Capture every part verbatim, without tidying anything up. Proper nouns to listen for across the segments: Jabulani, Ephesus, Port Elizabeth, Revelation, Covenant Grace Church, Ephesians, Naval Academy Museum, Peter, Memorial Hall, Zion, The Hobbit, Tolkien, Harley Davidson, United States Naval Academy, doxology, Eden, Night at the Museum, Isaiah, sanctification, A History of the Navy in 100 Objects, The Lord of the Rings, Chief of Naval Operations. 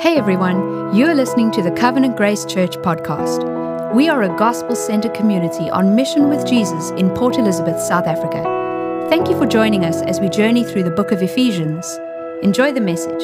Hey everyone, you're listening to the Covenant Grace Church podcast. We are a gospel-centered community on mission with Jesus in Port Elizabeth, South Africa. Thank you for joining us as we journey through the book of Ephesians. Enjoy the message.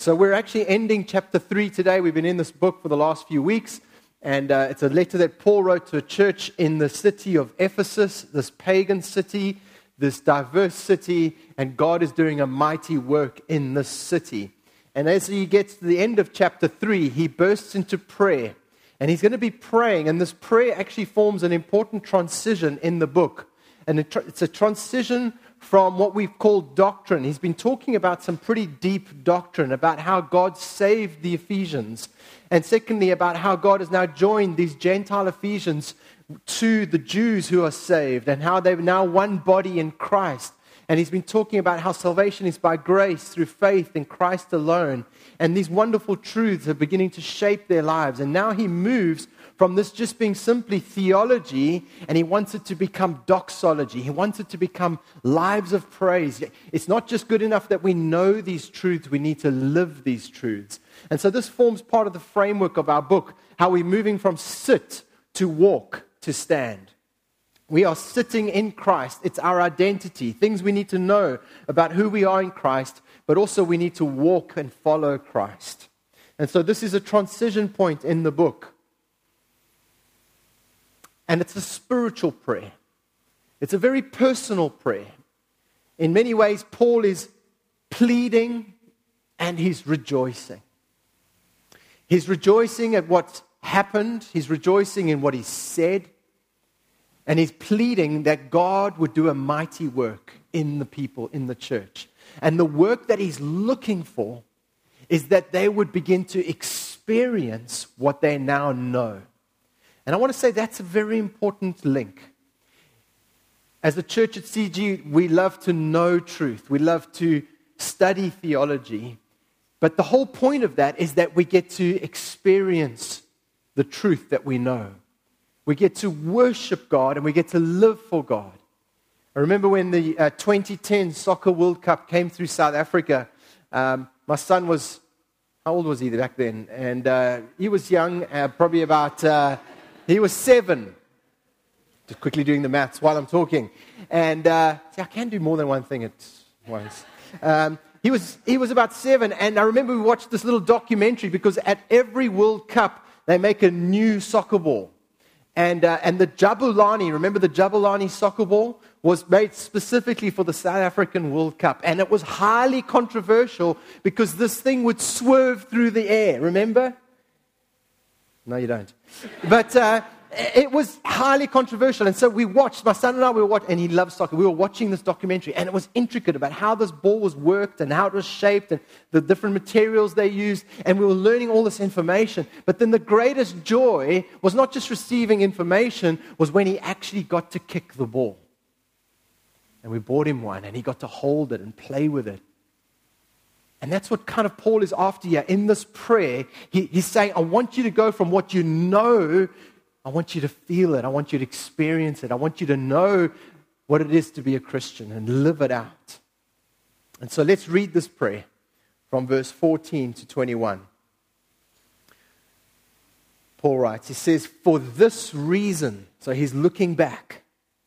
So we're actually ending chapter three today. We've been in this book for the last few weeks, and uh, it's a letter that Paul wrote to a church in the city of Ephesus, this pagan city, this diverse city, and God is doing a mighty work in this city. And as he gets to the end of chapter three, he bursts into prayer. And he's going to be praying, and this prayer actually forms an important transition in the book. And it's a transition from what we've called doctrine. He's been talking about some pretty deep doctrine, about how God saved the Ephesians. And secondly, about how God has now joined these Gentile Ephesians to the Jews who are saved, and how they're now one body in Christ. And he's been talking about how salvation is by grace through faith in Christ alone. And these wonderful truths are beginning to shape their lives. And now he moves from this just being simply theology, and he wants it to become doxology. He wants it to become lives of praise. It's not just good enough that we know these truths, we need to live these truths. And so this forms part of the framework of our book, how we're moving from sit to walk to stand. We are sitting in Christ. It's our identity, things we need to know about who we are in Christ, but also we need to walk and follow Christ. And so this is a transition point in the book. And it's a spiritual prayer. It's a very personal prayer. In many ways, Paul is pleading and he's rejoicing. He's rejoicing at what's happened. He's rejoicing in what he said. And he's pleading that God would do a mighty work in the people, in the church. And the work that he's looking for is that they would begin to experience what they now know. And I want to say that's a very important link. As a church at C G, we love to know truth. We love to study theology. But the whole point of that is that we get to experience the truth that we know. We get to worship God and we get to live for God. I remember when the uh, twenty ten Soccer World Cup came through South Africa. Um, my son was, how old was he back then? And uh, he was young, uh, probably about, uh, he was seven. Just quickly doing the maths while I'm talking. And uh, see, I can do more than one thing at once. Um, he was he was about seven, and I remember we watched this little documentary because at every World Cup they make a new soccer ball. And uh, and the Jabulani, remember the Jabulani soccer ball, was made specifically for the South African World Cup. And it was highly controversial because this thing would swerve through the air, remember? No, you don't. But uh, it was highly controversial. And so we watched, my son and I, we were watching, and he loves soccer. We were watching this documentary, and it was intricate about how this ball was worked and how it was shaped and the different materials they used. And we were learning all this information. But then the greatest joy was not just receiving information, was when he actually got to kick the ball. And we bought him one, and he got to hold it and play with it. And that's what kind of Paul is after here. In this prayer, he, he's saying, I want you to go from what you know, I want you to feel it, I want you to experience it, I want you to know what it is to be a Christian and live it out. And so let's read this prayer from verse fourteen to twenty-one. Paul writes, he says, for this reason, so he's looking back,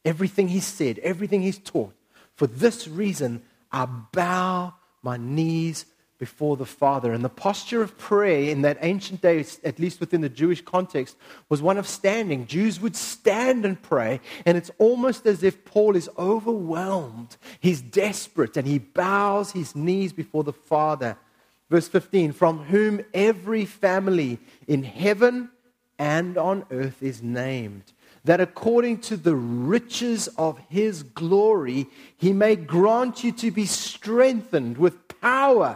everything he said, everything he's taught, for this reason I bow my knees before the Father. And the posture of prayer in that ancient day, at least within the Jewish context, was one of standing. Jews would stand and pray, and it's almost as if Paul is overwhelmed. He's desperate, and he bows his knees before the Father. Verse fifteen, from whom every family in heaven and on earth is named, that according to the riches of his glory, he may grant you to be strengthened with power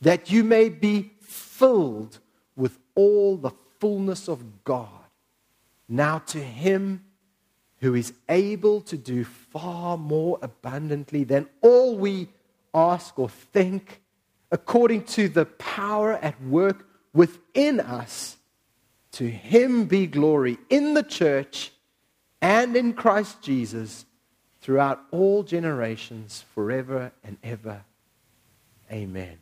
that you may be filled with all the fullness of God. Now to him who is able to do far more abundantly than all we ask or think, according to the power at work within us, to him be glory in the church and in Christ Jesus throughout all generations, forever and ever. Amen.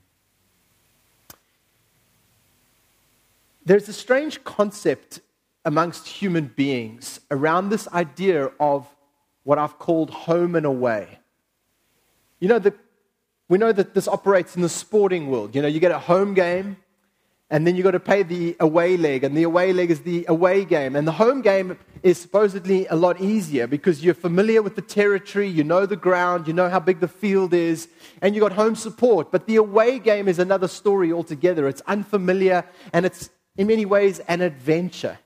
There's a strange concept amongst human beings around this idea of what I've called home and away. You know, the, we know that this operates in the sporting world. You know, you get a home game, and then you've got to play the away leg, and the away leg is the away game. And the home game is supposedly a lot easier because you're familiar with the territory, you know the ground, you know how big the field is, and you've got home support. But the away game is another story altogether. It's unfamiliar, and it's in many ways an adventure.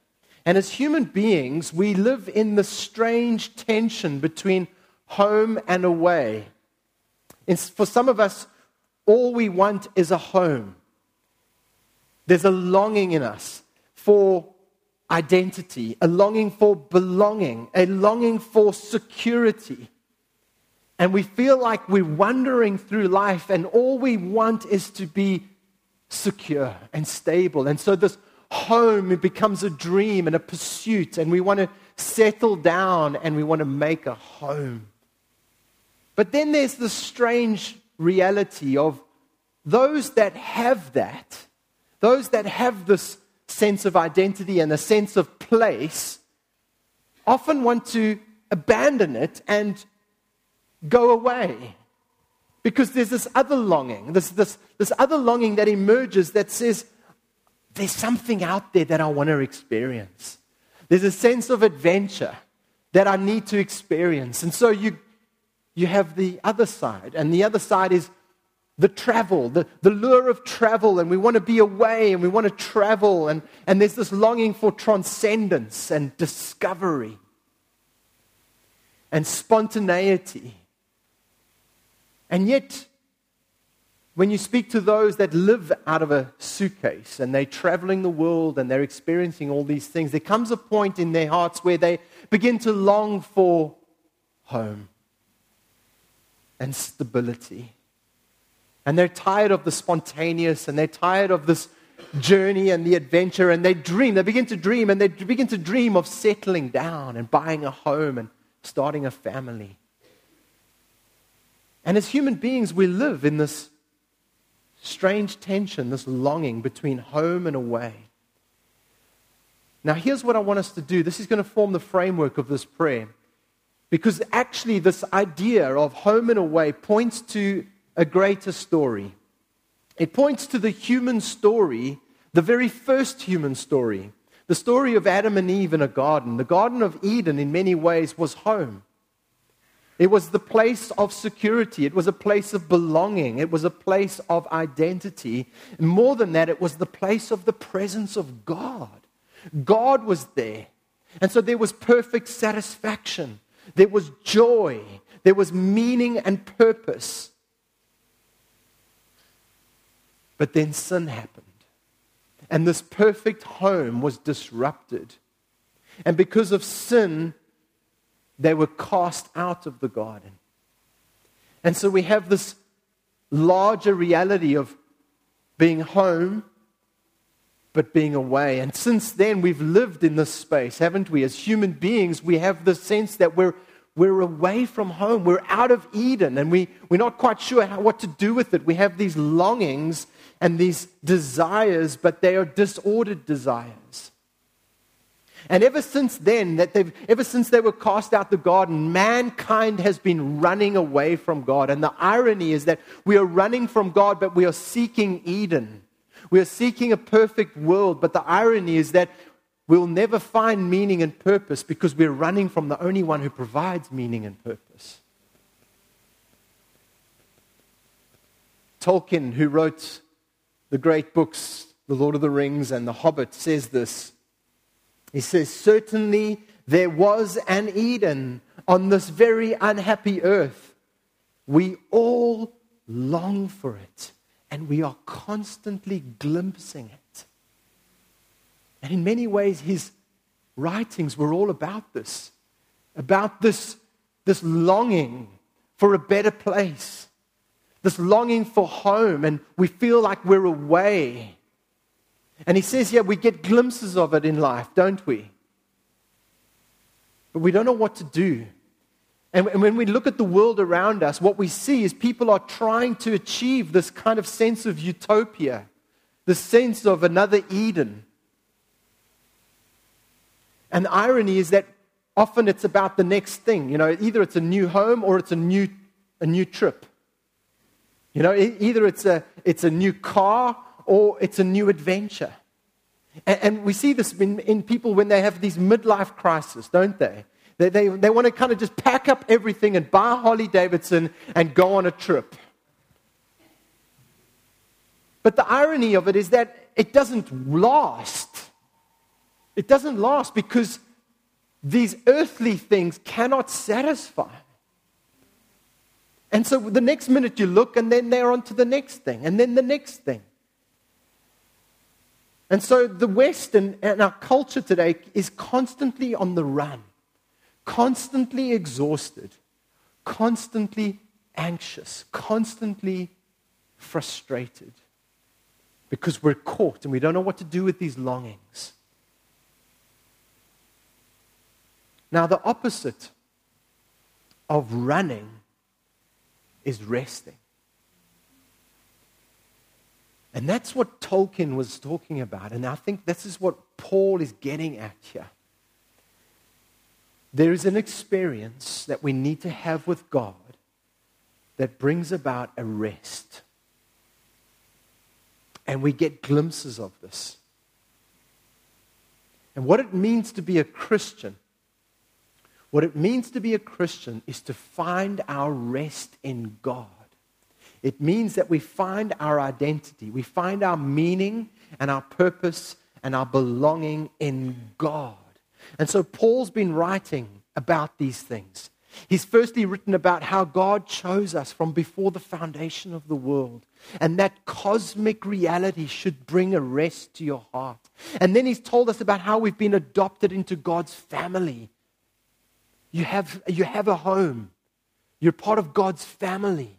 And as human beings, we live in this strange tension between home and away. It's, for some of us, all we want is a home. There's a longing in us for identity, a longing for belonging, a longing for security. And we feel like we're wandering through life and all we want is to be secure and stable. And so this home, it becomes a dream and a pursuit, and we want to settle down and we want to make a home. But then there's the strange reality of those that have that, those that have this sense of identity and a sense of place, often want to abandon it and go away. Because there's this other longing, this, this, this other longing that emerges that says, there's something out there that I want to experience. There's a sense of adventure that I need to experience. And so you you have the other side. And the other side is the travel, the, the lure of travel. And we want to be away and we want to travel. And, and there's this longing for transcendence and discovery and spontaneity. And yet, when you speak to those that live out of a suitcase and they're traveling the world and they're experiencing all these things, there comes a point in their hearts where they begin to long for home and stability. And they're tired of the spontaneous and they're tired of this journey and the adventure, and they dream, they begin to dream and they begin to dream of settling down and buying a home and starting a family. And as human beings, we live in this strange tension, this longing between home and away. Now, here's what I want us to do. This is going to form the framework of this prayer, because actually this idea of home and away points to a greater story. It points to the human story, the very first human story, the story of Adam and Eve in a garden. The Garden of Eden, in many ways, was home. It was the place of security. It was a place of belonging. It was a place of identity. And more than that, it was the place of the presence of God. God was there. And so there was perfect satisfaction. There was joy. There was meaning and purpose. But then sin happened. And this perfect home was disrupted. And because of sin, they were cast out of the garden. And so we have this larger reality of being home, but being away. And since then, we've lived in this space, haven't we? As human beings, we have this sense that we're, we're away from home. We're out of Eden, and we, we're not quite sure how, what to do with it. We have these longings and these desires, but they are disordered desires. And ever since then, that they've, ever since they were cast out the garden, mankind has been running away from God. And the irony is that we are running from God, but we are seeking Eden. We are seeking a perfect world. But the irony is that we'll never find meaning and purpose because we're running from the only one who provides meaning and purpose. Tolkien, who wrote the great books, The Lord of the Rings and The Hobbit, says this. He says, certainly there was an Eden on this very unhappy earth. We all long for it and we are constantly glimpsing it. And in many ways, his writings were all about this, about this, this longing for a better place, this longing for home, and we feel like we're away. And he says, yeah, we get glimpses of it in life, don't we? But we don't know what to do. And when we look at the world around us, what we see is people are trying to achieve this kind of sense of utopia, this sense of another Eden. And the irony is that often it's about the next thing. You know, either it's a new home or it's a new a new trip. You know, either it's a it's a new car or it's a new adventure. And, and we see this in, in people when they have these midlife crises, don't they? They they, they want to kind of just pack up everything and buy a Harley Davidson and go on a trip. But the irony of it is that it doesn't last. It doesn't last because these earthly things cannot satisfy. And so the next minute you look, and then they're on to the next thing, and then the next thing. And so the West and, and our culture today is constantly on the run, constantly exhausted, constantly anxious, constantly frustrated, because we're caught and we don't know what to do with these longings. Now, the opposite of running is resting. And that's what Tolkien was talking about. And I think this is what Paul is getting at here. There is an experience that we need to have with God that brings about a rest. And we get glimpses of this. And what it means to be a Christian What it means to be a Christian is to find our rest in God. It means that we find our identity, we find our meaning and our purpose and our belonging in God. And so Paul's been writing about these things. He's firstly written about how God chose us from before the foundation of the world, and that cosmic reality should bring a rest to your heart. And then he's told us about how we've been adopted into God's family. You have, you have a home. You're part of God's family.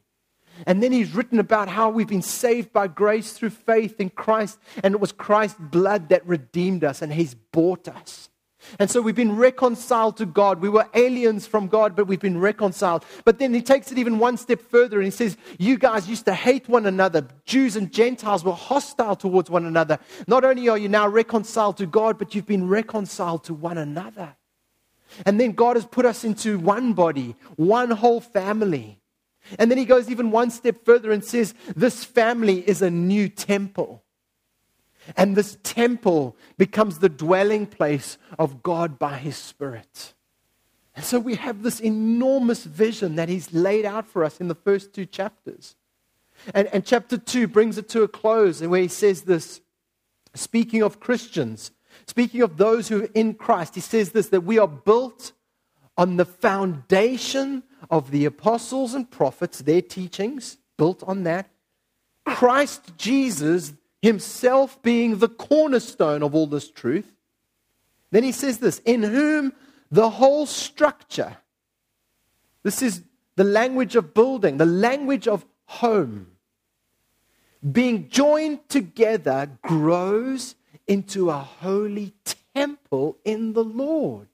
And then he's written about how we've been saved by grace through faith in Christ, and it was Christ's blood that redeemed us, and he's bought us. And so we've been reconciled to God. We were aliens from God, but we've been reconciled. But then he takes it even one step further, and he says, you guys used to hate one another. Jews and Gentiles were hostile towards one another. Not only are you now reconciled to God, but you've been reconciled to one another. And then God has put us into one body, one whole family. And then he goes even one step further and says, this family is a new temple. And this temple becomes the dwelling place of God by his Spirit. And so we have this enormous vision that he's laid out for us in the first two chapters. And, and chapter two brings it to a close, and where he says this, speaking of Christians, speaking of those who are in Christ, he says this, that we are built on the foundation of the apostles and prophets, their teachings, built on that. Christ Jesus himself being the cornerstone of all this truth. Then he says this, in whom the whole structure, this is the language of building, the language of home, being joined together grows into a holy temple in the Lord.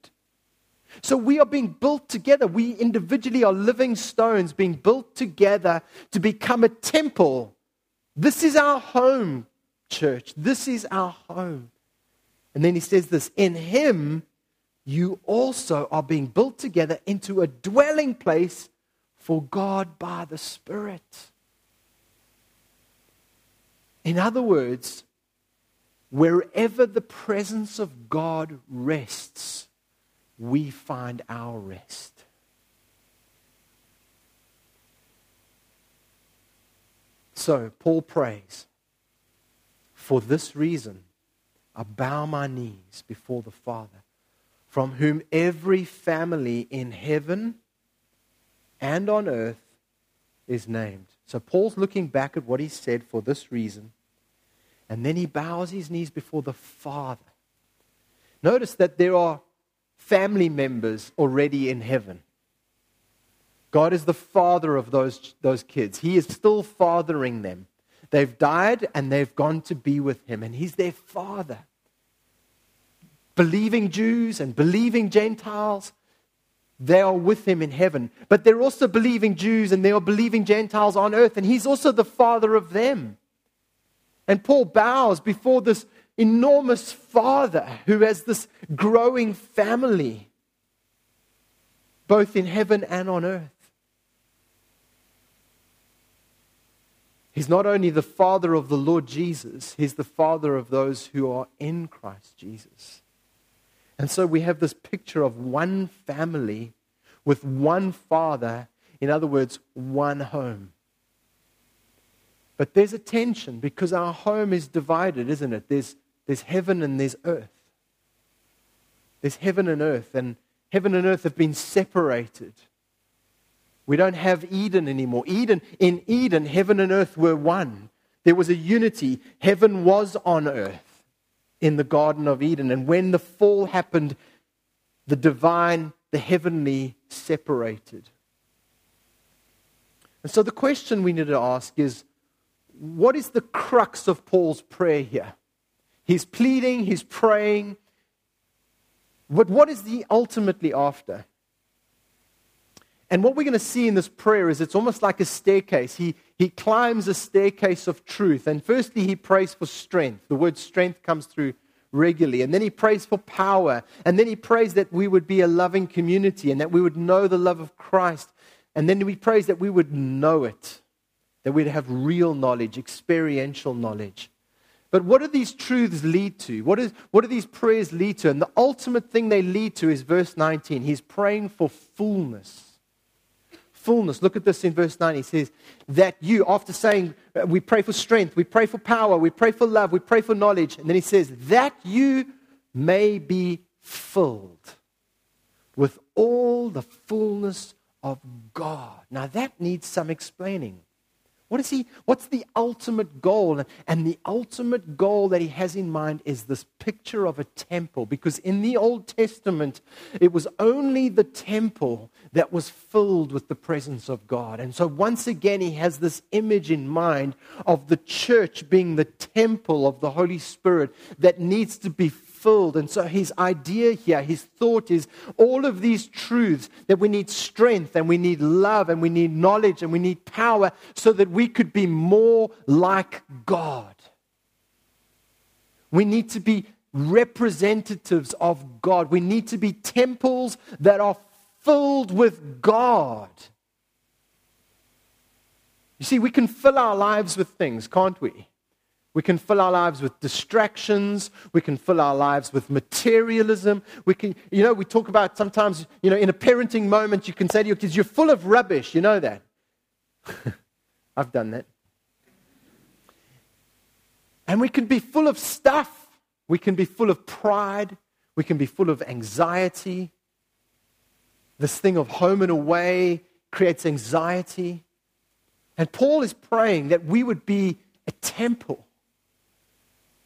So we are being built together. We individually are living stones being built together to become a temple. This is our home, church. This is our home. And then he says this, in him you also are being built together into a dwelling place for God by the Spirit. In other words, wherever the presence of God rests, we find our rest. So, Paul prays, for this reason, I bow my knees before the Father, from whom every family in heaven and on earth is named. So Paul's looking back at what he said for this reason. And then he bows his knees before the Father. Notice that there are family members already in heaven. God is the father of those, those kids. He is still fathering them. They've died and they've gone to be with him. And he's their father. Believing Jews and believing Gentiles, they are with him in heaven. But they're also believing Jews and they are believing Gentiles on earth. And he's also the father of them. And Paul bows before this enormous father who has this growing family, both in heaven and on earth. He's not only the father of the Lord Jesus, he's the father of those who are in Christ Jesus. And so we have this picture of one family with one father, in other words, one home. But there's a tension because our home is divided, isn't it? There's there's heaven and there's earth. There's heaven and earth, and heaven and earth have been separated. We don't have Eden anymore. Eden, in Eden, heaven and earth were one. There was a unity. Heaven was on earth in the Garden of Eden. And when the fall happened, the divine, the heavenly separated. And so the question we need to ask is, what is the crux of Paul's prayer here? He's pleading, he's praying. But what is he ultimately after? And what we're going to see in this prayer is it's almost like a staircase. He, he climbs a staircase of truth. And firstly, he prays for strength. The word strength comes through regularly. And then he prays for power. And then he prays that we would be a loving community and that we would know the love of Christ. And then he prays that we would know it, that we'd have real knowledge, experiential knowledge. But what do these truths lead to? What is, what do these prayers lead to? And the ultimate thing they lead to is verse nineteen. He's praying for fullness. Fullness. Look at this in verse nine. He says that you, after saying uh, we pray for strength, we pray for power, we pray for love, we pray for knowledge. And then he says that you may be filled with all the fullness of God. Now that needs some explaining. What is he? What's the ultimate goal? And the ultimate goal that he has in mind is this picture of a temple. Because in the Old Testament, it was only the temple that was filled with the presence of God. And so once again, he has this image in mind of the church being the temple of the Holy Spirit that needs to be filled. And so his idea here, his thought is all of these truths that we need strength and we need love and we need knowledge and we need power so that we could be more like God. We need to be representatives of God. We need to be temples that are filled with God. You see, we can fill our lives with things, can't we? We can fill our lives with distractions. We can fill our lives with materialism. We can, you know, we talk about sometimes, you know, in a parenting moment, you can say to your kids, you're full of rubbish. You know that. I've done that. And we can be full of stuff. We can be full of pride. We can be full of anxiety. This thing of home and away creates anxiety. And Paul is praying that we would be a temple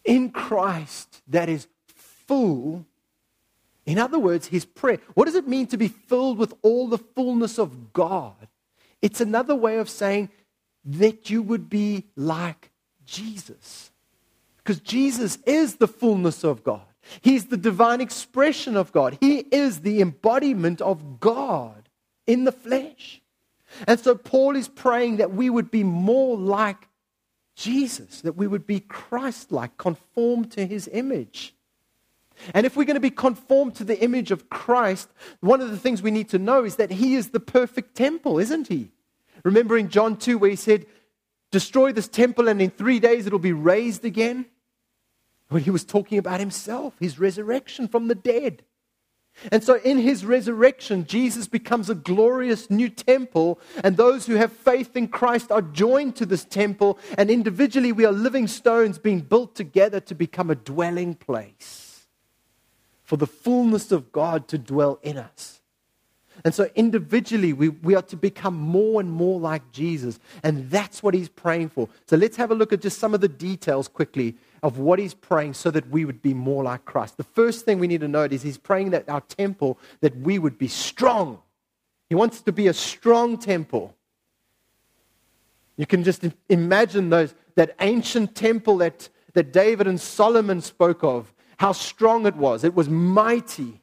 in Christ that is full. In other words, his prayer. What does it mean to be filled with all the fullness of God? It's another way of saying that you would be like Jesus. Because Jesus is the fullness of God. He's the divine expression of God. He is the embodiment of God in the flesh. And so Paul is praying that we would be more like Jesus, that we would be Christ-like, conformed to his image. And if we're going to be conformed to the image of Christ, one of the things we need to know is that he is the perfect temple, isn't he? Remember in John two where he said, destroy this temple and in three days it'll be raised again. When he was talking about himself, his resurrection from the dead. And so in his resurrection, Jesus becomes a glorious new temple. And those who have faith in Christ are joined to this temple. And individually, we are living stones being built together to become a dwelling place for the fullness of God to dwell in us. And so individually, we, we are to become more and more like Jesus. And that's what he's praying for. So let's have a look at just some of the details quickly of what he's praying so that we would be more like Christ. The first thing we need to note is he's praying that our temple, that we would be strong. He wants to be a strong temple. You can just imagine those that ancient temple that, that David and Solomon spoke of, how strong it was. It was mighty.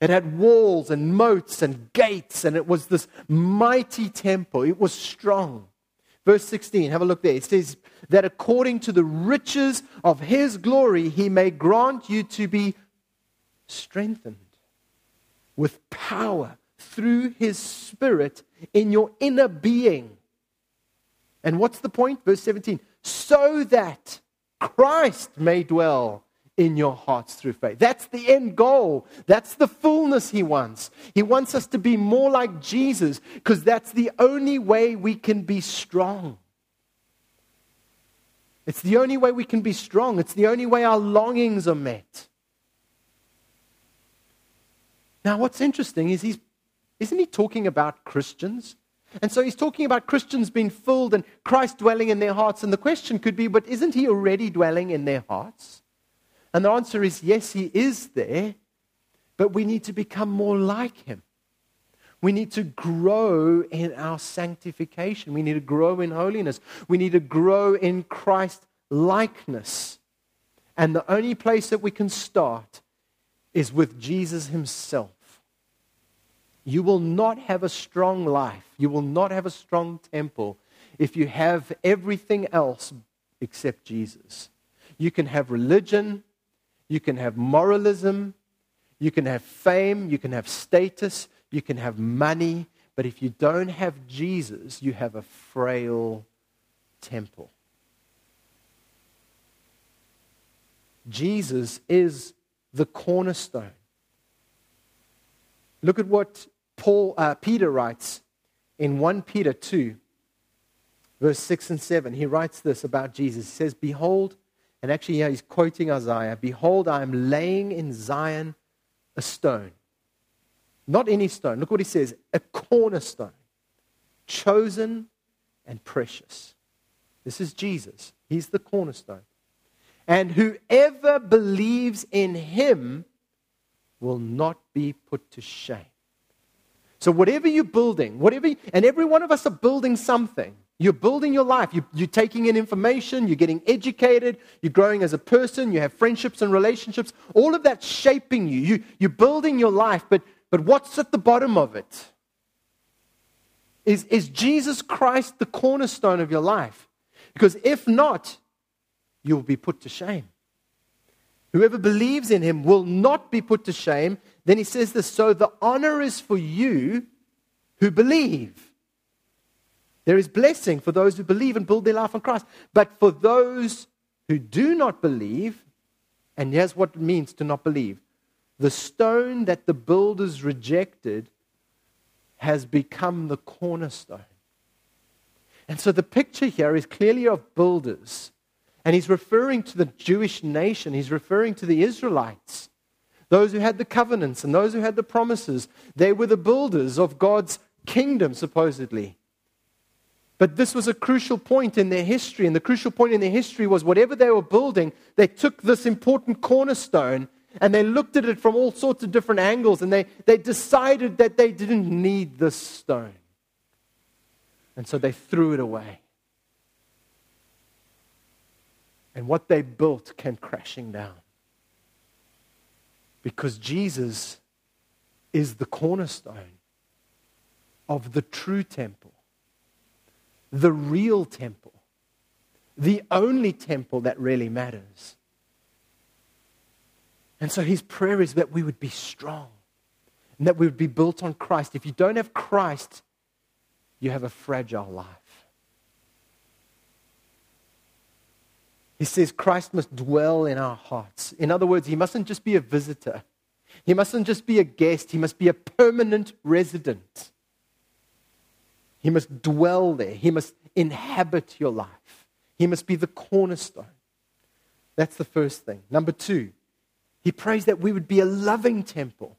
It had walls and moats and gates, and it was this mighty temple. It was strong. Verse sixteen, have a look there. It says that according to the riches of his glory, he may grant you to be strengthened with power through his Spirit in your inner being. And what's the point? Verse seventeen, so that Christ may dwell in your hearts through faith. That's the end goal. That's the fullness he wants. He wants us to be more like Jesus because that's the only way we can be strong. It's the only way we can be strong. It's the only way our longings are met. Now, what's interesting is he's, isn't he talking about Christians? And so he's talking about Christians being filled and Christ dwelling in their hearts. And the question could be, but isn't he already dwelling in their hearts? And the answer is, yes, he is there, but we need to become more like him. We need to grow in our sanctification. We need to grow in holiness. We need to grow in Christ likeness. And the only place that we can start is with Jesus himself. You will not have a strong life. You will not have a strong temple if you have everything else except Jesus. You can have religion. You can have moralism. You can have fame. You can have status. You can have money. But if you don't have Jesus, you have a frail temple. Jesus is the cornerstone. Look at what Paul, uh, Peter writes in First Peter two, verse six and seven. He writes this about Jesus. He says, behold, and actually yeah, he's quoting Isaiah, behold, I am laying in Zion a stone. Not any stone. Look what he says, a cornerstone, chosen and precious. This is Jesus. He's the cornerstone. And whoever believes in him will not be put to shame. So whatever you're building, whatever, and every one of us are building something. You're building your life. You, you're taking in information. You're getting educated. You're growing as a person. You have friendships and relationships. All of that's shaping you. you you're building your life, but, but what's at the bottom of it? Is, is Jesus Christ the cornerstone of your life? Because if not, you will be put to shame. Whoever believes in him will not be put to shame. Then he says this, so the honor is for you who believe. There is blessing for those who believe and build their life on Christ. But for those who do not believe, and here's what it means to not believe, the stone that the builders rejected has become the cornerstone. And so the picture here is clearly of builders. And he's referring to the Jewish nation. He's referring to the Israelites, those who had the covenants and those who had the promises. They were the builders of God's kingdom, supposedly. But this was a crucial point in their history. And the crucial point in their history was whatever they were building, they took this important cornerstone and they looked at it from all sorts of different angles. And they, they decided that they didn't need this stone. And so they threw it away. And what they built came crashing down. Because Jesus is the cornerstone of the true temple, the real temple, the only temple that really matters. And so his prayer is that we would be strong and that we would be built on Christ. If you don't have Christ, you have a fragile life. He says Christ must dwell in our hearts. In other words, he mustn't just be a visitor. He mustn't just be a guest. He must be a permanent resident. He must dwell there. He must inhabit your life. He must be the cornerstone. That's the first thing. Number two, he prays that we would be a loving temple.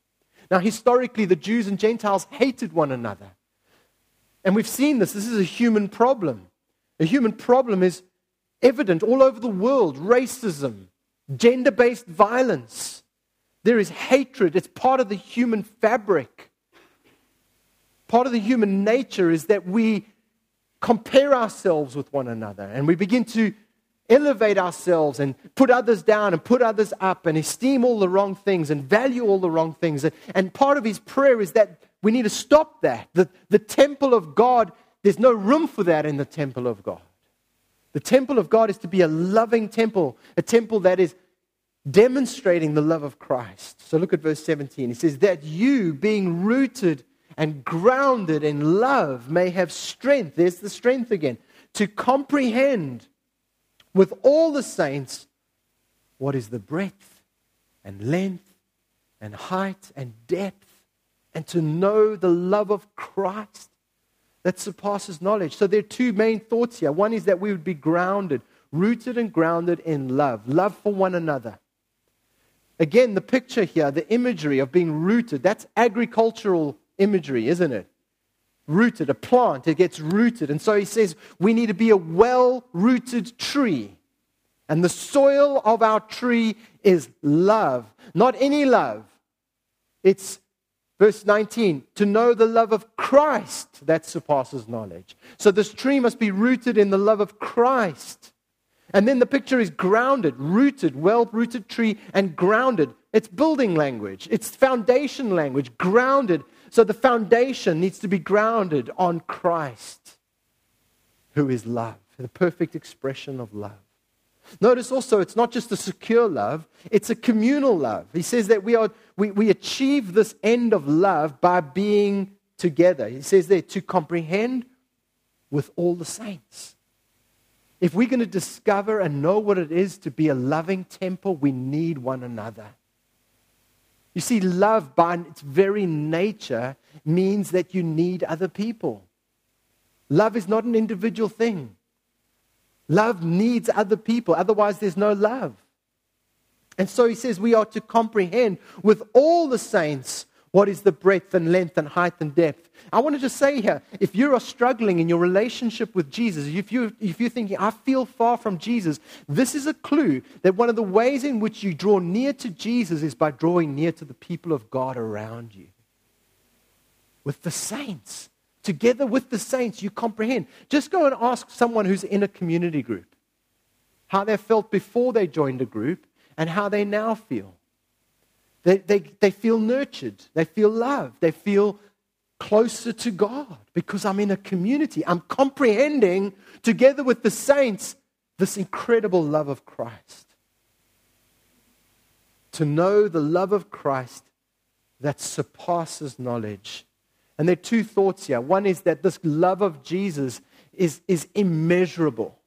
Now, historically, the Jews and Gentiles hated one another. And we've seen this. This is a human problem. A human problem is evident all over the world. Racism, gender-based violence. There is hatred. It's part of the human fabric. Part of the human nature is that we compare ourselves with one another, and we begin to elevate ourselves and put others down and put others up and esteem all the wrong things and value all the wrong things. And part of his prayer is that we need to stop that. The, the temple of God, there's no room for that in the temple of God. The temple of God is to be a loving temple, a temple that is demonstrating the love of Christ. So look at verse seventeen. He says, that you, being rooted and grounded in love, may have strength. There's the strength again. To comprehend with all the saints what is the breadth and length and height and depth, and to know the love of Christ that surpasses knowledge. So there are two main thoughts here. One is that we would be grounded, rooted and grounded in love, love for one another. Again, the picture here, the imagery of being rooted, that's agricultural imagery, isn't it? Rooted, a plant, it gets rooted. And so he says we need to be a well-rooted tree. And the soil of our tree is love, not any love. It's verse nineteen, to know the love of Christ that surpasses knowledge. So this tree must be rooted in the love of Christ. And then the picture is grounded, rooted, well-rooted tree and grounded. It's building language. It's foundation language, grounded. So the foundation needs to be grounded on Christ, who is love, the perfect expression of love. Notice also, it's not just a secure love, it's a communal love. He says that we are we, we achieve this end of love by being together. He says there, to comprehend with all the saints. If we're going to discover and know what it is to be a loving temple, we need one another. You see, love by its very nature means that you need other people. Love is not an individual thing. Love needs other people. Otherwise, there's no love. And so he says we are to comprehend with all the saints what is the breadth and length and height and depth. I wanted to say here, if you are struggling in your relationship with Jesus, if, you, if you're thinking, I feel far from Jesus, this is a clue that one of the ways in which you draw near to Jesus is by drawing near to the people of God around you. With the saints. Together with the saints, you comprehend. Just go and ask someone who's in a community group how they felt before they joined a group and how they now feel. They, they, they feel nurtured. They feel loved. They feel closer to God because I'm in a community. I'm comprehending together with the saints this incredible love of Christ. To know the love of Christ that surpasses knowledge. And there are two thoughts here. One is that this love of Jesus is, is immeasurable.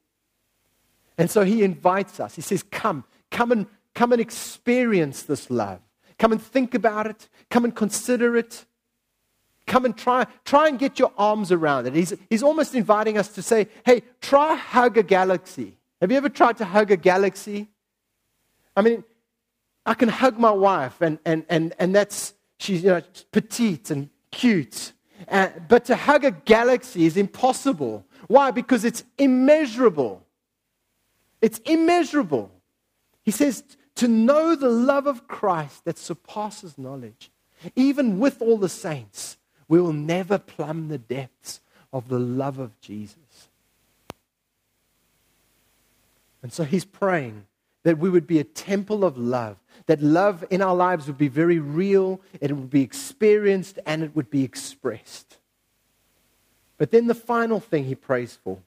And so he invites us. He says, come, come and, come and experience this love. Come and think about it. Come and consider it. Come and try, try and get your arms around it. He's, he's almost inviting us to say, hey, try hug a galaxy. Have you ever tried to hug a galaxy? I mean, I can hug my wife and, and, and, and that's, she's, you know, petite and cute, uh, but to hug a galaxy is impossible. Why? Because it's immeasurable. It's immeasurable. He says to know the love of Christ that surpasses knowledge. Even with all the saints, we will never plumb the depths of the love of Jesus. And so he's praying that we would be a temple of love, that love in our lives would be very real, it would be experienced, and it would be expressed. But then the final thing he prays for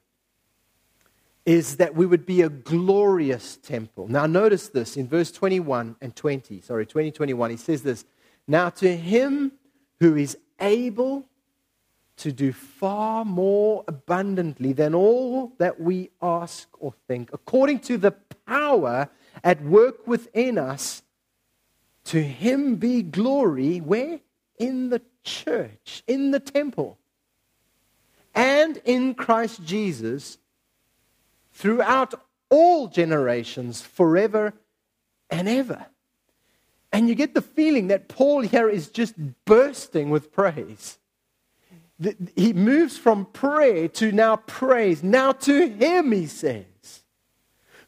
is that we would be a glorious temple. Now notice this in verse twenty-one and twenty, sorry, twenty, twenty-one, he says this, now to him who is able to do far more abundantly than all that we ask or think, according to the power at work within us, to him be glory, where? In the church, in the temple, and in Christ Jesus, throughout all generations, forever and ever. And you get the feeling that Paul here is just bursting with praise. He moves from prayer to now praise. Now to him, he says,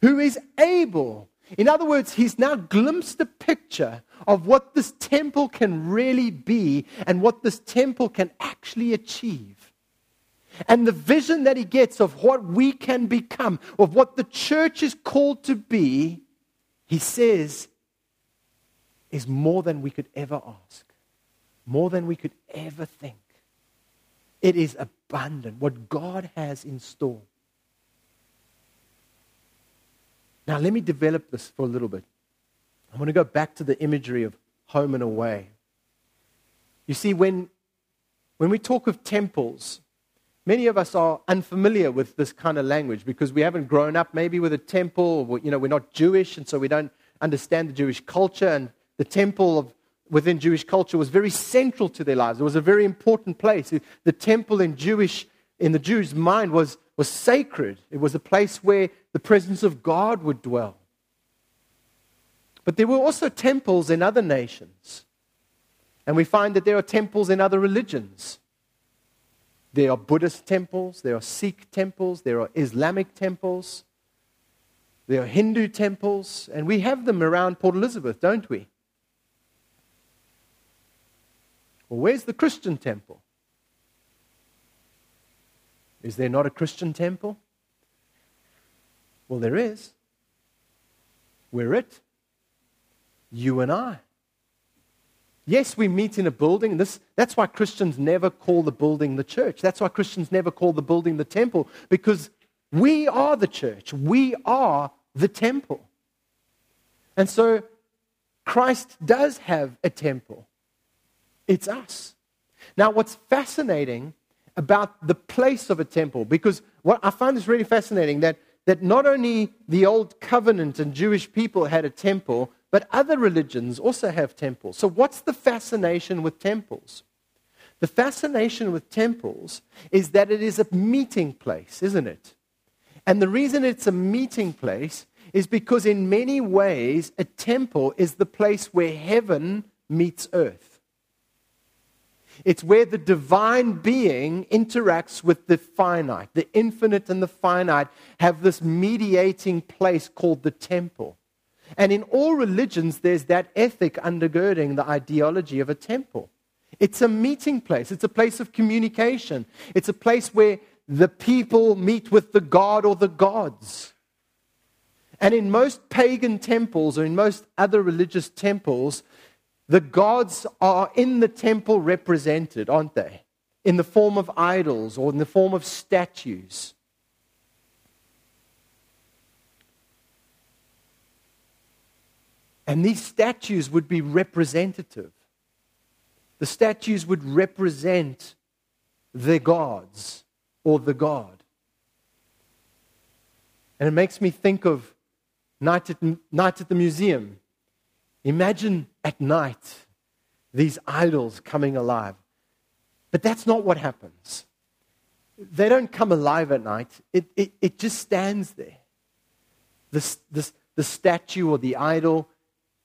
who is able. In other words, he's now glimpsed a picture of what this temple can really be and what this temple can actually achieve. And the vision that he gets of what we can become, of what the church is called to be, he says, is more than we could ever ask, more than we could ever think. It is abundant, what God has in store. Now, let me develop this for a little bit. I'm going to go back to the imagery of home and away. You see, when, when we talk of temples, many of us are unfamiliar with this kind of language because we haven't grown up maybe with a temple. Or, you know, we're not Jewish, and so we don't understand the Jewish culture. And the temple of, within Jewish culture was very central to their lives. It was a very important place. The temple in Jewish in the Jews' mind was was sacred. It was a place where the presence of God would dwell. But there were also temples in other nations. And we find that there are temples in other religions. There are Buddhist temples, there are Sikh temples, there are Islamic temples, there are Hindu temples, and we have them around Port Elizabeth, don't we? Well, where's the Christian temple? Is there not a Christian temple? Well, there is. We're it. You and I. Yes, we meet in a building. This, that's why Christians never call the building the church. That's why Christians never call the building the temple, because we are the church. We are the temple. And so Christ does have a temple. It's us. Now, what's fascinating about the place of a temple, because what I find this really fascinating, that, that not only the old covenant and Jewish people had a temple, but other religions also have temples. So what's the fascination with temples? The fascination with temples is that it is a meeting place, isn't it? And the reason it's a meeting place is because in many ways a temple is the place where heaven meets earth. It's where the divine being interacts with the finite. The infinite and the finite have this mediating place called the temple. And in all religions, there's that ethic undergirding the ideology of a temple. It's a meeting place. It's a place of communication. It's a place where the people meet with the god or the gods. And in most pagan temples or in most other religious temples, the gods are in the temple represented, aren't they? In the form of idols or in the form of statues. And these statues would be representative. The statues would represent the gods or the god. And it makes me think of Night at, Night at the Museum. Imagine at night these idols coming alive. But that's not what happens. They don't come alive at night. It, it, it just stands there. This, this, the statue or the idol.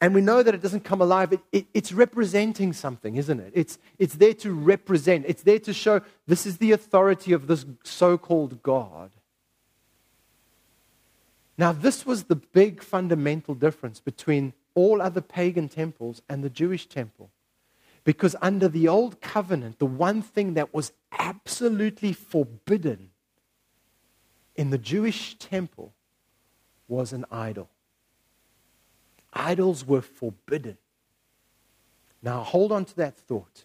And we know that it doesn't come alive. It, it, it's representing something, isn't it? It's, it's there to represent. It's there to show this is the authority of this so-called God. Now, this was the big fundamental difference between all other pagan temples and the Jewish temple. Because under the old covenant, the one thing that was absolutely forbidden in the Jewish temple was an idol. Idols were forbidden. Now hold on to that thought.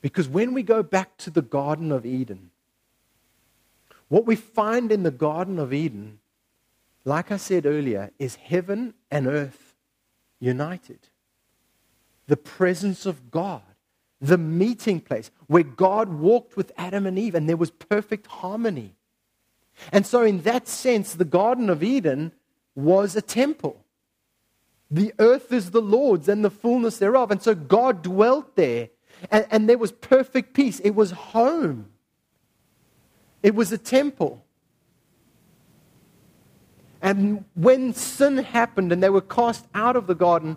Because when we go back to the Garden of Eden, what we find in the Garden of Eden, like I said earlier, is heaven and earth united. The presence of God, the meeting place where God walked with Adam and Eve and there was perfect harmony. And so in that sense, the Garden of Eden was a temple. The earth is the Lord's and the fullness thereof. And so God dwelt there and, and there was perfect peace. It was home. It was a temple. And when sin happened and they were cast out of the garden,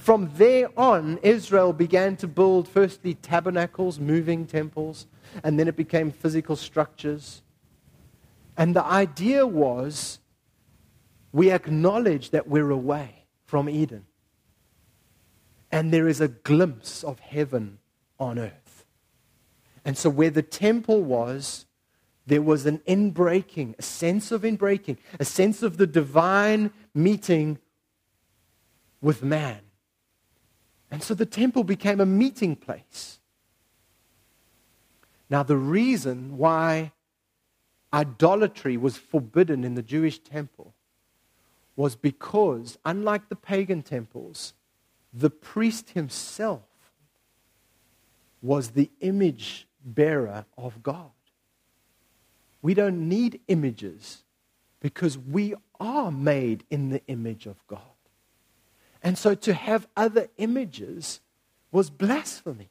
From there on, Israel began to build firstly tabernacles, moving temples, and then it became physical structures. And the idea was, we acknowledge that we're away from Eden. And there is a glimpse of heaven on earth. And so where the temple was, there was an inbreaking, a sense of inbreaking, a sense of the divine meeting with man. And so the temple became a meeting place. Now the reason why idolatry was forbidden in the Jewish temple was because, unlike the pagan temples, the priest himself was the image bearer of God. We don't need images because we are made in the image of God. And so to have other images was blasphemy.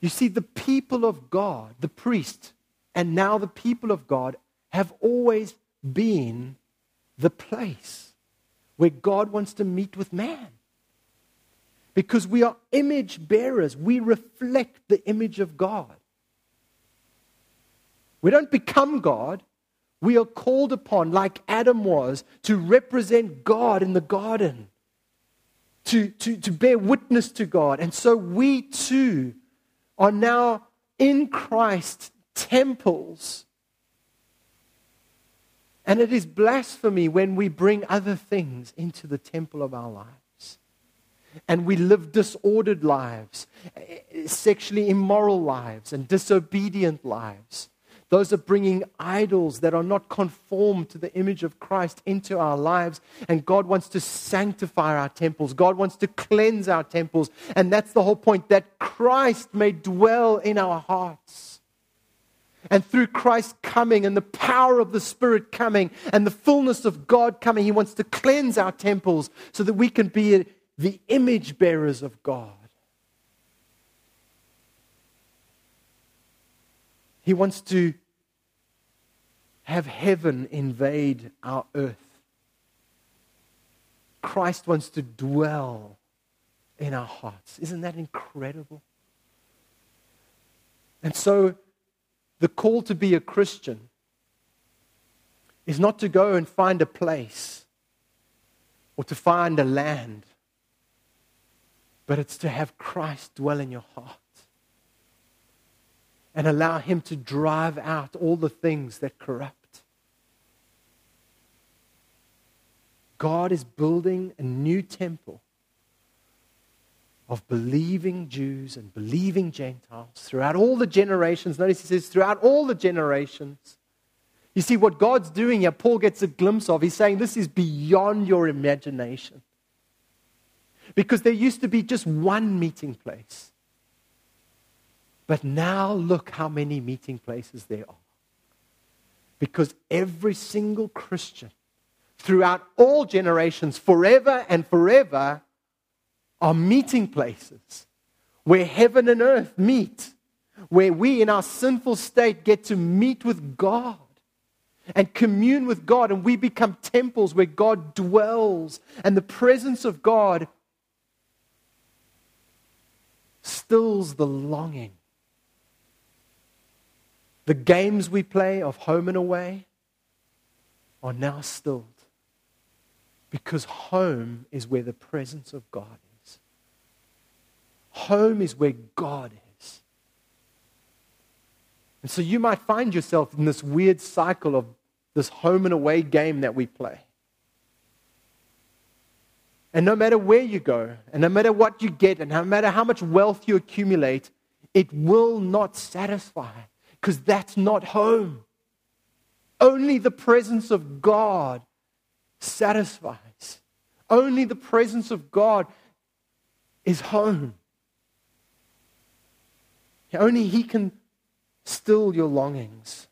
You see, the people of God, the priest, and now the people of God have always been the place where God wants to meet with man. Because we are image bearers. We reflect the image of God. We don't become God. We are called upon, like Adam was, to represent God in the garden. To, to, to bear witness to God. And so we too are now in Christ temples. And it is blasphemy when we bring other things into the temple of our lives. And we live disordered lives, sexually immoral lives, and disobedient lives. Those are bringing idols that are not conformed to the image of Christ into our lives. And God wants to sanctify our temples. God wants to cleanse our temples. And that's the whole point, that Christ may dwell in our hearts. And through Christ coming and the power of the Spirit coming and the fullness of God coming, He wants to cleanse our temples so that we can be the image bearers of God. He wants to have heaven invade our earth. Christ wants to dwell in our hearts. Isn't that incredible? And so the call to be a Christian is not to go and find a place or to find a land, but it's to have Christ dwell in your heart and allow Him to drive out all the things that corrupt. God is building a new temple of believing Jews and believing Gentiles throughout all the generations. Notice he says, throughout all the generations. You see, what God's doing here, Paul gets a glimpse of. He's saying this is beyond your imagination. Because there used to be just one meeting place. But now look how many meeting places there are. Because every single Christian, throughout all generations, forever and forever, are meeting places where heaven and earth meet, where we in our sinful state get to meet with God and commune with God, and we become temples where God dwells and the presence of God stills the longing. The games we play of home and away are now stilled because home is where the presence of God is. Home is where God is. And so you might find yourself in this weird cycle of this home and away game that we play. And no matter where you go, and no matter what you get, and no matter how much wealth you accumulate, it will not satisfy, because that's not home. Only the presence of God satisfies. Only the presence of God is home. Only He can still your longings.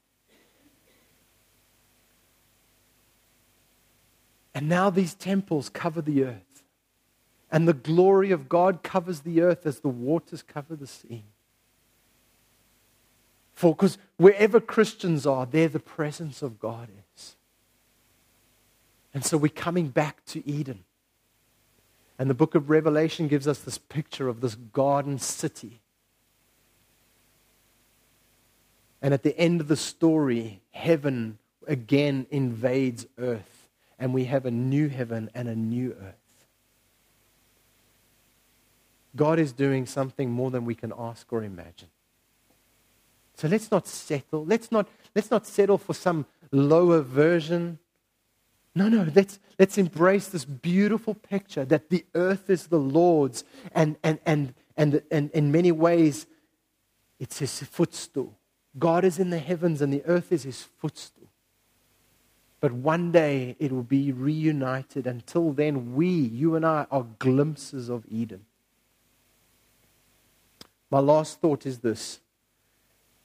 And now these temples cover the earth. And the glory of God covers the earth as the waters cover the sea. For because wherever Christians are, there the presence of God is. And so we're coming back to Eden. And the book of Revelation gives us this picture of this garden city. And at the end of the story, heaven again invades earth, and we have a new heaven and a new earth. God is doing something more than we can ask or imagine. So let's not settle. Let's not, let's not settle for some lower version. No, no, let's, let's embrace this beautiful picture that the earth is the Lord's, and, and, and, and, and in many ways, it's His footstool. God is in the heavens and the earth is His footstool. But one day it will be reunited. Until then, we, you and I, are glimpses of Eden. My last thought is this.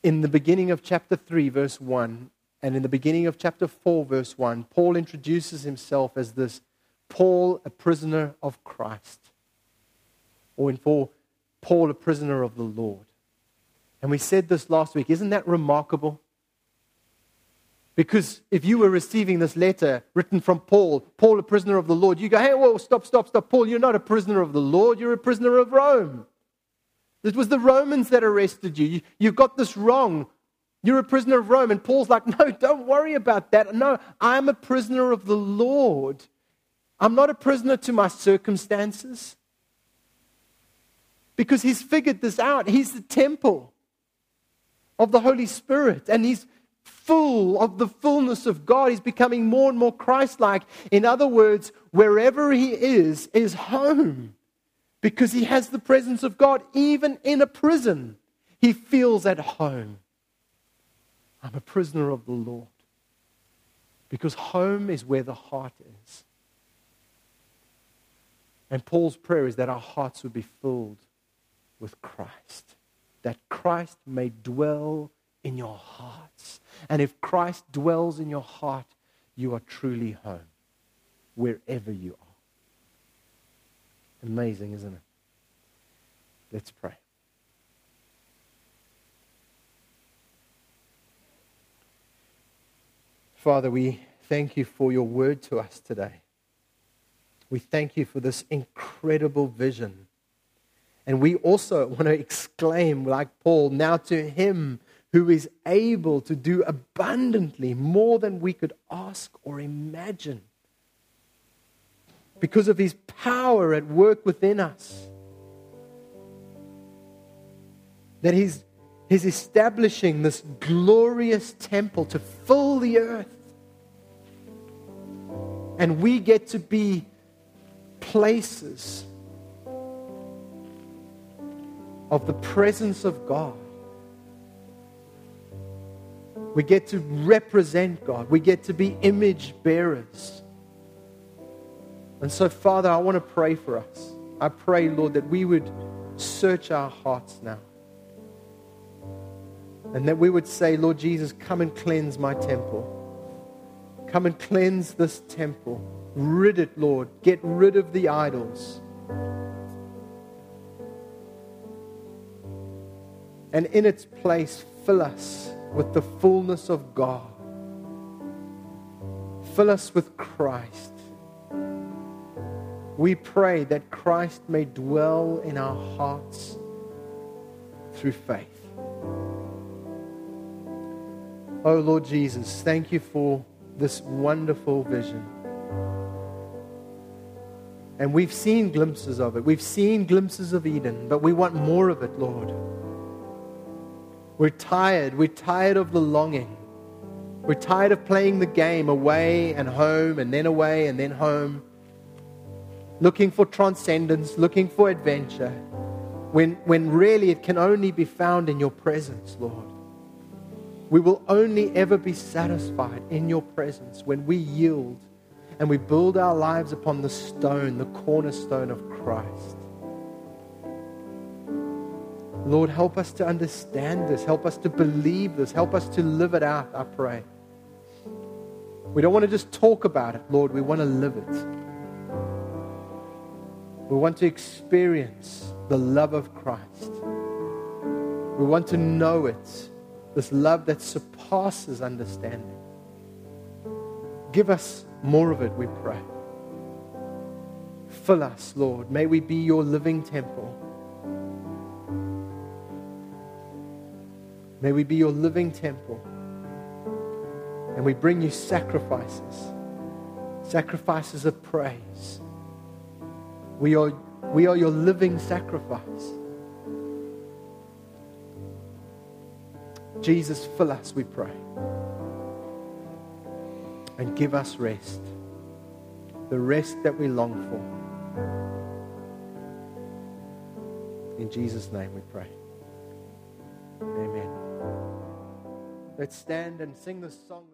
In the beginning of chapter three, verse one, and in the beginning of chapter four, verse one, Paul introduces himself as this, Paul, a prisoner of Christ. Or in four, Paul, a prisoner of the Lord. And we said this last week. Isn't that remarkable? Because if you were receiving this letter written from Paul, Paul, a prisoner of the Lord, you go, hey, whoa, stop, stop, stop, Paul, you're not a prisoner of the Lord, you're a prisoner of Rome. It was the Romans that arrested you. you. You got this wrong. You're a prisoner of Rome. And Paul's like, no, don't worry about that. No, I'm a prisoner of the Lord. I'm not a prisoner to my circumstances. Because he's figured this out. He's the temple of the Holy Spirit. And he's full of the fullness of God. He's becoming more and more Christ-like. In other words, wherever he is, is home. Because he has the presence of God, even in a prison, he feels at home. I'm a prisoner of the Lord. Because home is where the heart is. And Paul's prayer is that our hearts would be filled with Christ. That Christ may dwell in your hearts. And if Christ dwells in your heart, you are truly home, wherever you are. Amazing, isn't it? Let's pray. Father, we thank you for your word to us today. We thank you for this incredible vision. And we also want to exclaim, like Paul, now to him who is able to do abundantly more than we could ask or imagine. Because of his power at work within us. That he's, he's establishing this glorious temple to fill the earth. And we get to be places of the presence of God. We get to represent God. We get to be image bearers. And so, Father, I want to pray for us. I pray, Lord, that we would search our hearts now. And that we would say, Lord Jesus, come and cleanse my temple. Come and cleanse this temple. Rid it, Lord. Get rid of the idols. And in its place, fill us with the fullness of God. Fill us with Christ. We pray that Christ may dwell in our hearts through faith. Oh Lord Jesus, thank you for this wonderful vision. And we've seen glimpses of it. We've seen glimpses of Eden, but we want more of it, Lord. We're tired. We're tired of the longing. We're tired of playing the game away and home and then away and then home. Looking for transcendence, looking for adventure, when, when really it can only be found in your presence, Lord. We will only ever be satisfied in your presence when we yield and we build our lives upon the stone, the cornerstone of Christ. Lord, help us to understand this. Help us to believe this. Help us to live it out, I pray. We don't want to just talk about it, Lord. We want to live it. We want to experience the love of Christ. We want to know it, this love that surpasses understanding. Give us more of it, we pray. Fill us, Lord. May we be your living temple. May we be your living temple. And we bring you sacrifices. Sacrifices of praise. We are, we are your living sacrifice. Jesus, fill us, we pray. And give us rest. The rest that we long for. In Jesus' name we pray. Amen. Let's stand and sing this song.